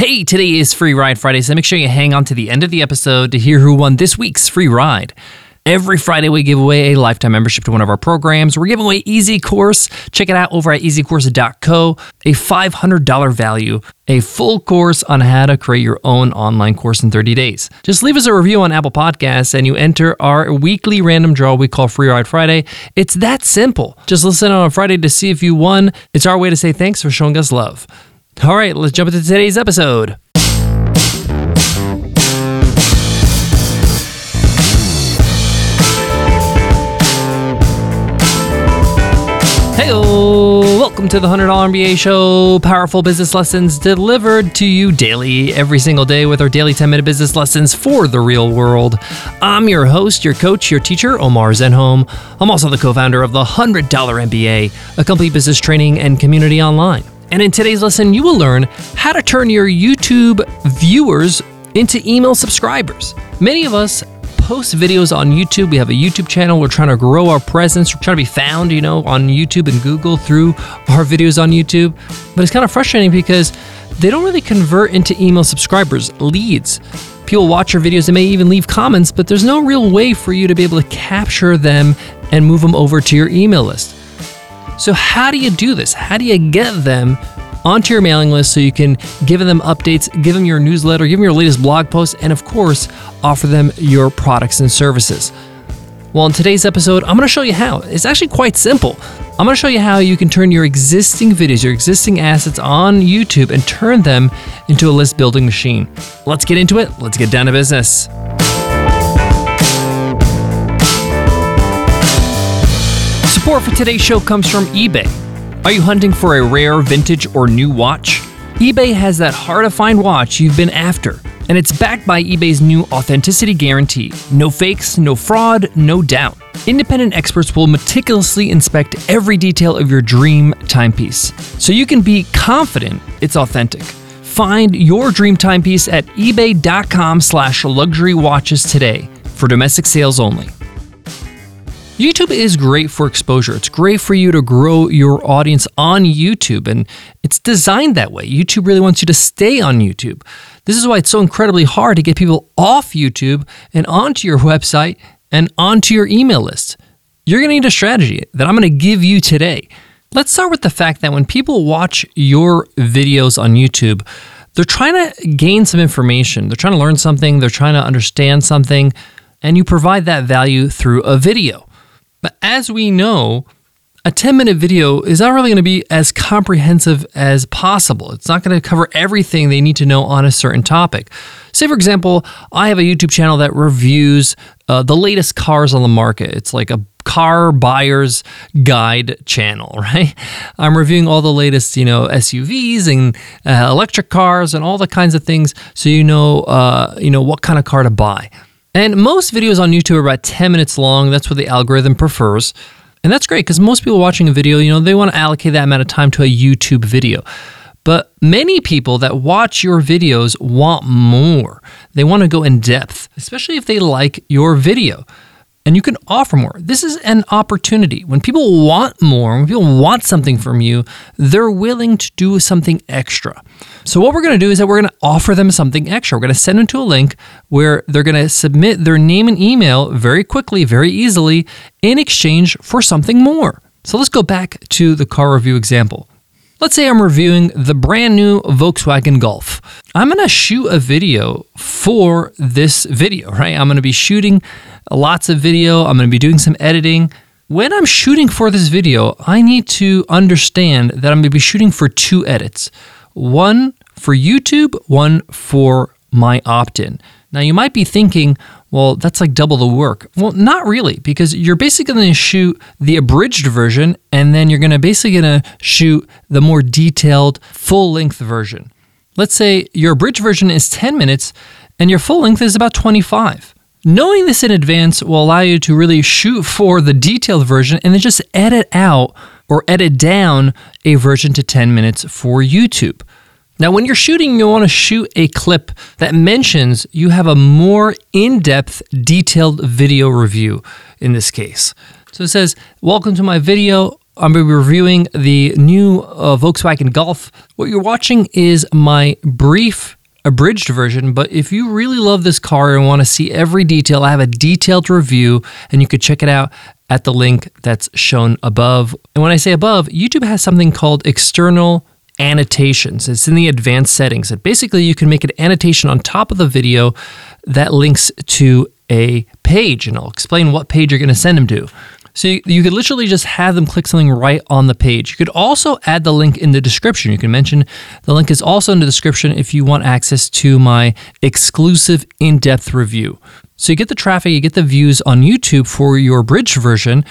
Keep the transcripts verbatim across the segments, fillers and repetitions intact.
Hey, today is Free Ride Friday, so make sure you hang on to the end of the episode to hear who won this week's free ride. Every Friday, we give away a lifetime membership to one of our programs. We're giving away Easy Course. Check it out over at easy course dot co, a five hundred dollars value, a full course on how to create your own online course in thirty days. Just leave us a review on Apple Podcasts and you enter our weekly random draw we call Free Ride Friday. It's that simple. Just listen on a Friday to see if you won. It's our way to say thanks for showing us love. All right, let's jump into today's episode. Heyo! Welcome to the one hundred dollar M B A Show. Powerful business lessons delivered to you daily, every single day with our daily ten minute business lessons for the real world. I'm your host, your coach, your teacher, Omar Zenhom. I'm also the co-founder of the one hundred dollar M B A, a complete business training and community online. And in today's lesson, you will learn how to turn your YouTube viewers into email subscribers. Many of us post videos on YouTube. We have a YouTube channel. We're trying to grow our presence. We're trying to be found, you know, on YouTube and Google through our videos on YouTube. But it's kind of frustrating because they don't really convert into email subscribers, leads. People watch your videos. They may even leave comments, but there's no real way for you to be able to capture them and move them over to your email list. So how do you do this? How do you get them onto your mailing list so you can give them updates, give them your newsletter, give them your latest blog post, and of course, offer them your products and services? Well, in today's episode, I'm gonna show you how. It's actually quite simple. I'm gonna show you how you can turn your existing videos, your existing assets on YouTube and turn them into a list building machine. Let's get into it. Let's get down to business. Support for today's show comes from eBay. Are you hunting for a rare, vintage, or new watch? eBay has that hard-to-find watch you've been after, and it's backed by eBay's new authenticity guarantee. No fakes, no fraud, no doubt. Independent experts will meticulously inspect every detail of your dream timepiece, so you can be confident it's authentic. Find your dream timepiece at ebay dot com slash luxury watches today for domestic sales only. YouTube is great for exposure. It's great for you to grow your audience on YouTube, and it's designed that way. YouTube really wants you to stay on YouTube. This is why it's so incredibly hard to get people off YouTube and onto your website and onto your email list. You're gonna need a strategy that I'm gonna give you today. Let's start with the fact that when people watch your videos on YouTube, they're trying to gain some information. They're trying to learn something. They're trying to understand something, and you provide that value through a video. But as we know, a ten minute video is not really going to be as comprehensive as possible. It's not going to cover everything they need to know on a certain topic. Say, for example, I have a YouTube channel that reviews uh, the latest cars on the market. It's like a car buyer's guide channel, right? I'm reviewing all the latest, you know, S U Vs and uh, electric cars and all the kinds of things, so you know, uh, you know what kind of car to buy. And most videos on YouTube are about ten minutes long. That's what the algorithm prefers. And that's great because most people watching a video, you know, they want to allocate that amount of time to a YouTube video. But many people that watch your videos want more. They want to go in depth, especially if they like your video. And you can offer more. This is an opportunity. When people want more, when people want something from you, they're willing to do something extra. So what we're going to do is that we're going to offer them something extra. We're going to send them to a link where they're going to submit their name and email very quickly, very easily, in exchange for something more. So let's go back to the car review example. Let's say I'm reviewing the brand new Volkswagen Golf. I'm gonna shoot a video for this video, right? I'm gonna be shooting lots of video. I'm gonna be doing some editing. When I'm shooting for this video, I need to understand that I'm gonna be shooting for two edits. One for YouTube, one for my opt-in. Now you might be thinking, well, that's like double the work. Well, not really, because you're basically gonna shoot the abridged version, and then you're gonna basically gonna shoot the more detailed full-length version. Let's say your abridged version is ten minutes, and your full-length is about twenty-five. Knowing this in advance will allow you to really shoot for the detailed version, and then just edit out or edit down a version to ten minutes for YouTube. Now, when you're shooting, you want to shoot a clip that mentions you have a more in-depth, detailed video review in this case. So it says, welcome to my video. I'm going to be reviewing the new uh, Volkswagen Golf. What you're watching is my brief abridged version, but if you really love this car and want to see every detail, I have a detailed review and you could check it out at the link that's shown above. And when I say above, YouTube has something called external annotations. It's in the advanced settings. And basically you can make an annotation on top of the video that links to a page, and I'll explain what page you're going to send them to. So you, you could literally just have them click something right on the page. You could also add the link in the description. You can mention the link is also in the description if you want access to my exclusive in-depth review. So you get the traffic, you get the views on YouTube for your abridged version,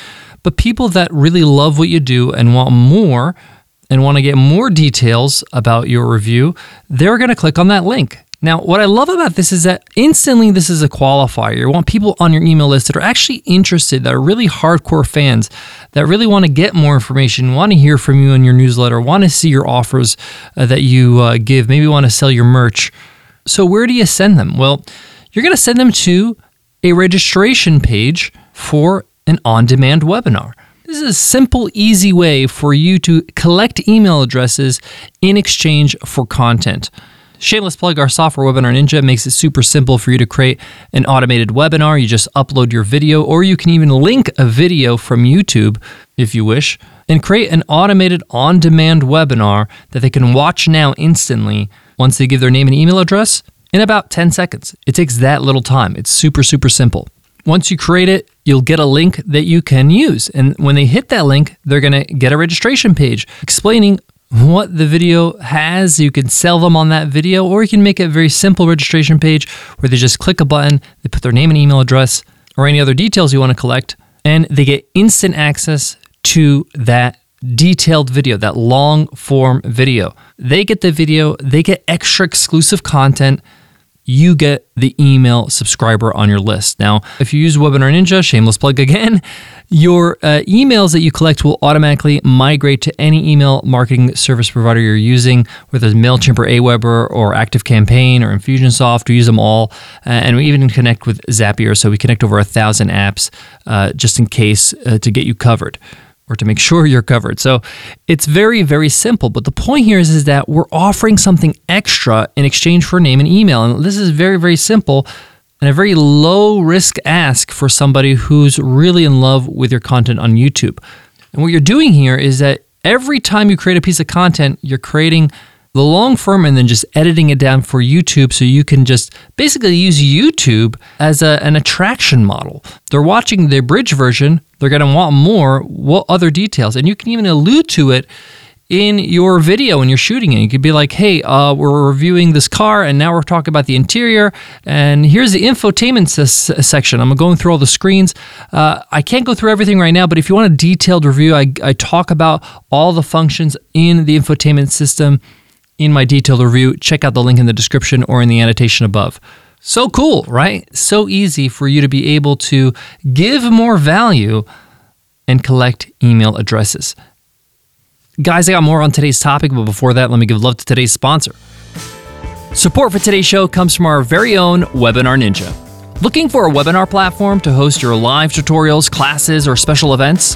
but people that really love what you do and want more and want to get more details about your review, they're going to click on that link. Now, what I love about this is that instantly this is a qualifier. You want people on your email list that are actually interested, that are really hardcore fans, that really want to get more information, want to hear from you in your newsletter, want to see your offers uh, that you uh, give, maybe want to sell your merch. So where do you send them? Well, you're going to send them to a registration page for an on-demand webinar. This is a simple, easy way for you to collect email addresses in exchange for content. Shameless plug, our software Webinar Ninja makes it super simple for you to create an automated webinar. You just upload your video, or you can even link a video from YouTube if you wish, and create an automated on-demand webinar that they can watch now instantly once they give their name and email address in about ten seconds. It takes that little time. It's super, super simple. Once you create it, you'll get a link that you can use. And when they hit that link, they're going to get a registration page explaining what the video has. You can sell them on that video, or you can make a very simple registration page where they just click a button, they put their name and email address or any other details you want to collect, and they get instant access to that detailed video, that long form video. They get the video, they get extra exclusive content, you get the email subscriber on your list. Now, if you use Webinar Ninja, shameless plug again, your uh, emails that you collect will automatically migrate to any email marketing service provider you're using, whether it's MailChimp or Aweber or ActiveCampaign or Infusionsoft. We use them all. Uh, and we even connect with Zapier. So we connect over a thousand apps uh, just in case uh, to get you covered, or to make sure you're covered. So it's very, very simple. But the point here is, is that we're offering something extra in exchange for name and email. And this is very, very simple and a very low risk ask for somebody who's really in love with your content on YouTube. And what you're doing here is that every time you create a piece of content, you're creating the long form and then just editing it down for YouTube, so you can just basically use YouTube as a, an attraction model. They're watching the abridged version, they're gonna want more, what other details? And you can even allude to it in your video when you're shooting it. You could be like, hey, uh, we're reviewing this car and now we're talking about the interior, and here's the infotainment section. I'm going through all the screens. Uh, I can't go through everything right now, but if you want a detailed review, I, I talk about all the functions in the infotainment system in my detailed review. Check out the link in the description or in the annotation above. So cool, right? So easy for you to be able to give more value and collect email addresses. Guys, I got more on today's topic, but before that, let me give love to today's sponsor. Support for today's show comes from our very own Webinar Ninja. Looking for a webinar platform to host your live tutorials, classes, or special events?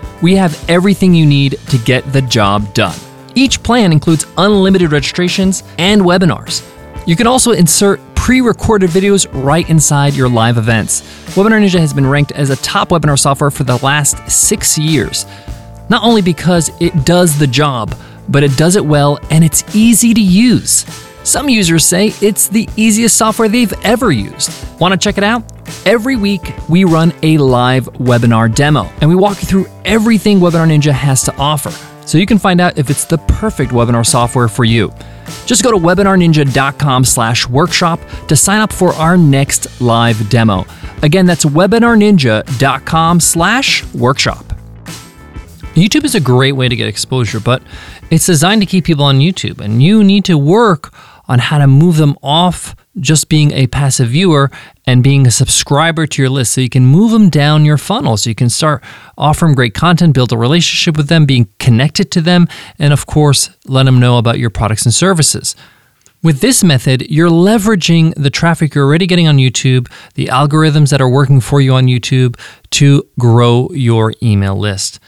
we have everything you need to get the job done. Each plan includes unlimited registrations and webinars. You can also insert pre-recorded videos right inside your live events. Webinar Ninja has been ranked as a top webinar software for the last six years, not only because it does the job, but it does it well and it's easy to use. Some users say it's the easiest software they've ever used. Want to check it out? Every week, we run a live webinar demo, and we walk you through everything Webinar Ninja has to offer, so you can find out if it's the perfect webinar software for you. Just go to webinarninja.com slash workshop to sign up for our next live demo. Again, that's webinarninja.com slash workshop. YouTube is a great way to get exposure, but It's designed to keep people on YouTube, and you need to work on how to move them off just being a passive viewer and being a subscriber to your list, so you can move them down your funnel, so you can start offering great content, build a relationship with them, being connected to them, and of course, let them know about your products and services. With this method, you're leveraging the traffic you're already getting on YouTube, the algorithms that are working for you on YouTube, to grow your email list.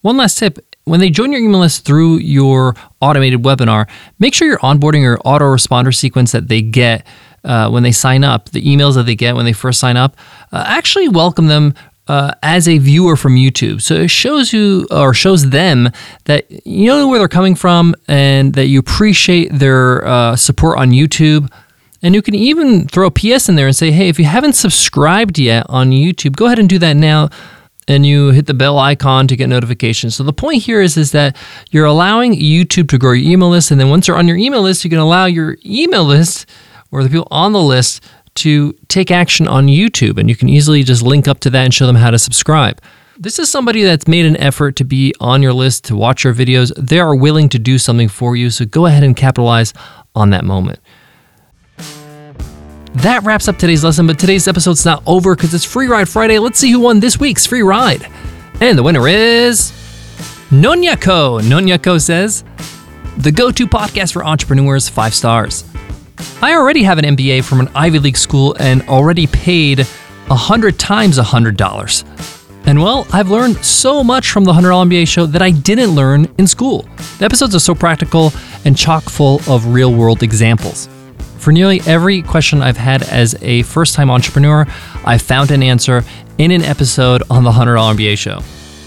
One last tip. When they join your email list through your automated webinar, make sure you're onboarding your autoresponder sequence that they get uh, when they sign up, the emails that they get when they first sign up. Uh, actually welcome them uh, as a viewer from YouTube. So it shows you, or shows them, that you know where they're coming from and that you appreciate their uh, support on YouTube. And you can even throw a P S in there and say, hey, if you haven't subscribed yet on YouTube, go ahead and do that now. And you hit the bell icon to get notifications. So the point here is, is that you're allowing YouTube to grow your email list. And then once they're on your email list, you can allow your email list, or the people on the list, to take action on YouTube. And you can easily just link up to that and show them how to subscribe. This is somebody that's made an effort to be on your list, to watch your videos. They are willing to do something for you. So go ahead and capitalize on that moment. That wraps up today's lesson, but today's episode's not over because it's Free Ride Friday. Let's see who won this week's free ride. And the winner is Nonyako. Nonyako says, the go-to podcast for entrepreneurs, five stars. I already have an M B A from an Ivy League school and already paid one hundred times one hundred dollars. And well, I've learned so much from the one hundred dollar M B A show that I didn't learn in school. The episodes are so practical and chock full of real-world examples. For nearly every question I've had as a first-time entrepreneur, I found an answer in an episode on the one hundred dollar M B A show.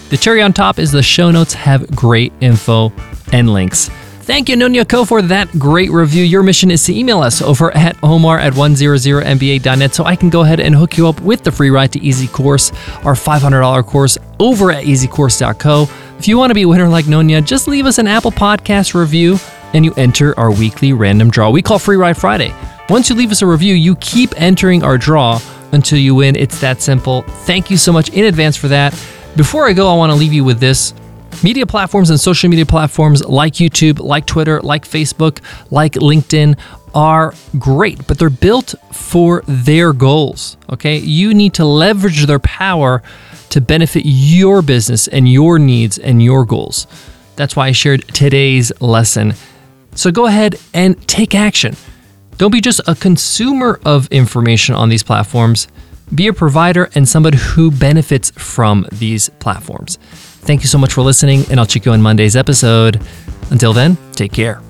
The cherry on top is the show notes have great info and links. Thank you, Nonyako, for that great review. Your mission is to email us over at omar at one hundred m b a dot net so I can go ahead and hook you up with the free ride to Easy Course, our five hundred dollar course over at easy course dot co. If you want to be a winner like Nonya, just leave us an Apple Podcast review, and you enter our weekly random draw we call Free Ride Friday. Once you leave us a review, you keep entering our draw until you win. It's that simple. Thank you so much in advance for that. Before I go, I want to leave you with this. Media platforms and social media platforms like YouTube, like Twitter, like Facebook, like LinkedIn are great, but they're built for their goals, okay? You need to leverage their power to benefit your business and your needs and your goals. That's why I shared today's lesson. So go ahead and take action. Don't be just a consumer of information on these platforms. Be a provider and somebody who benefits from these platforms. Thank you so much for listening, and I'll check you on Monday's episode. Until then, take care.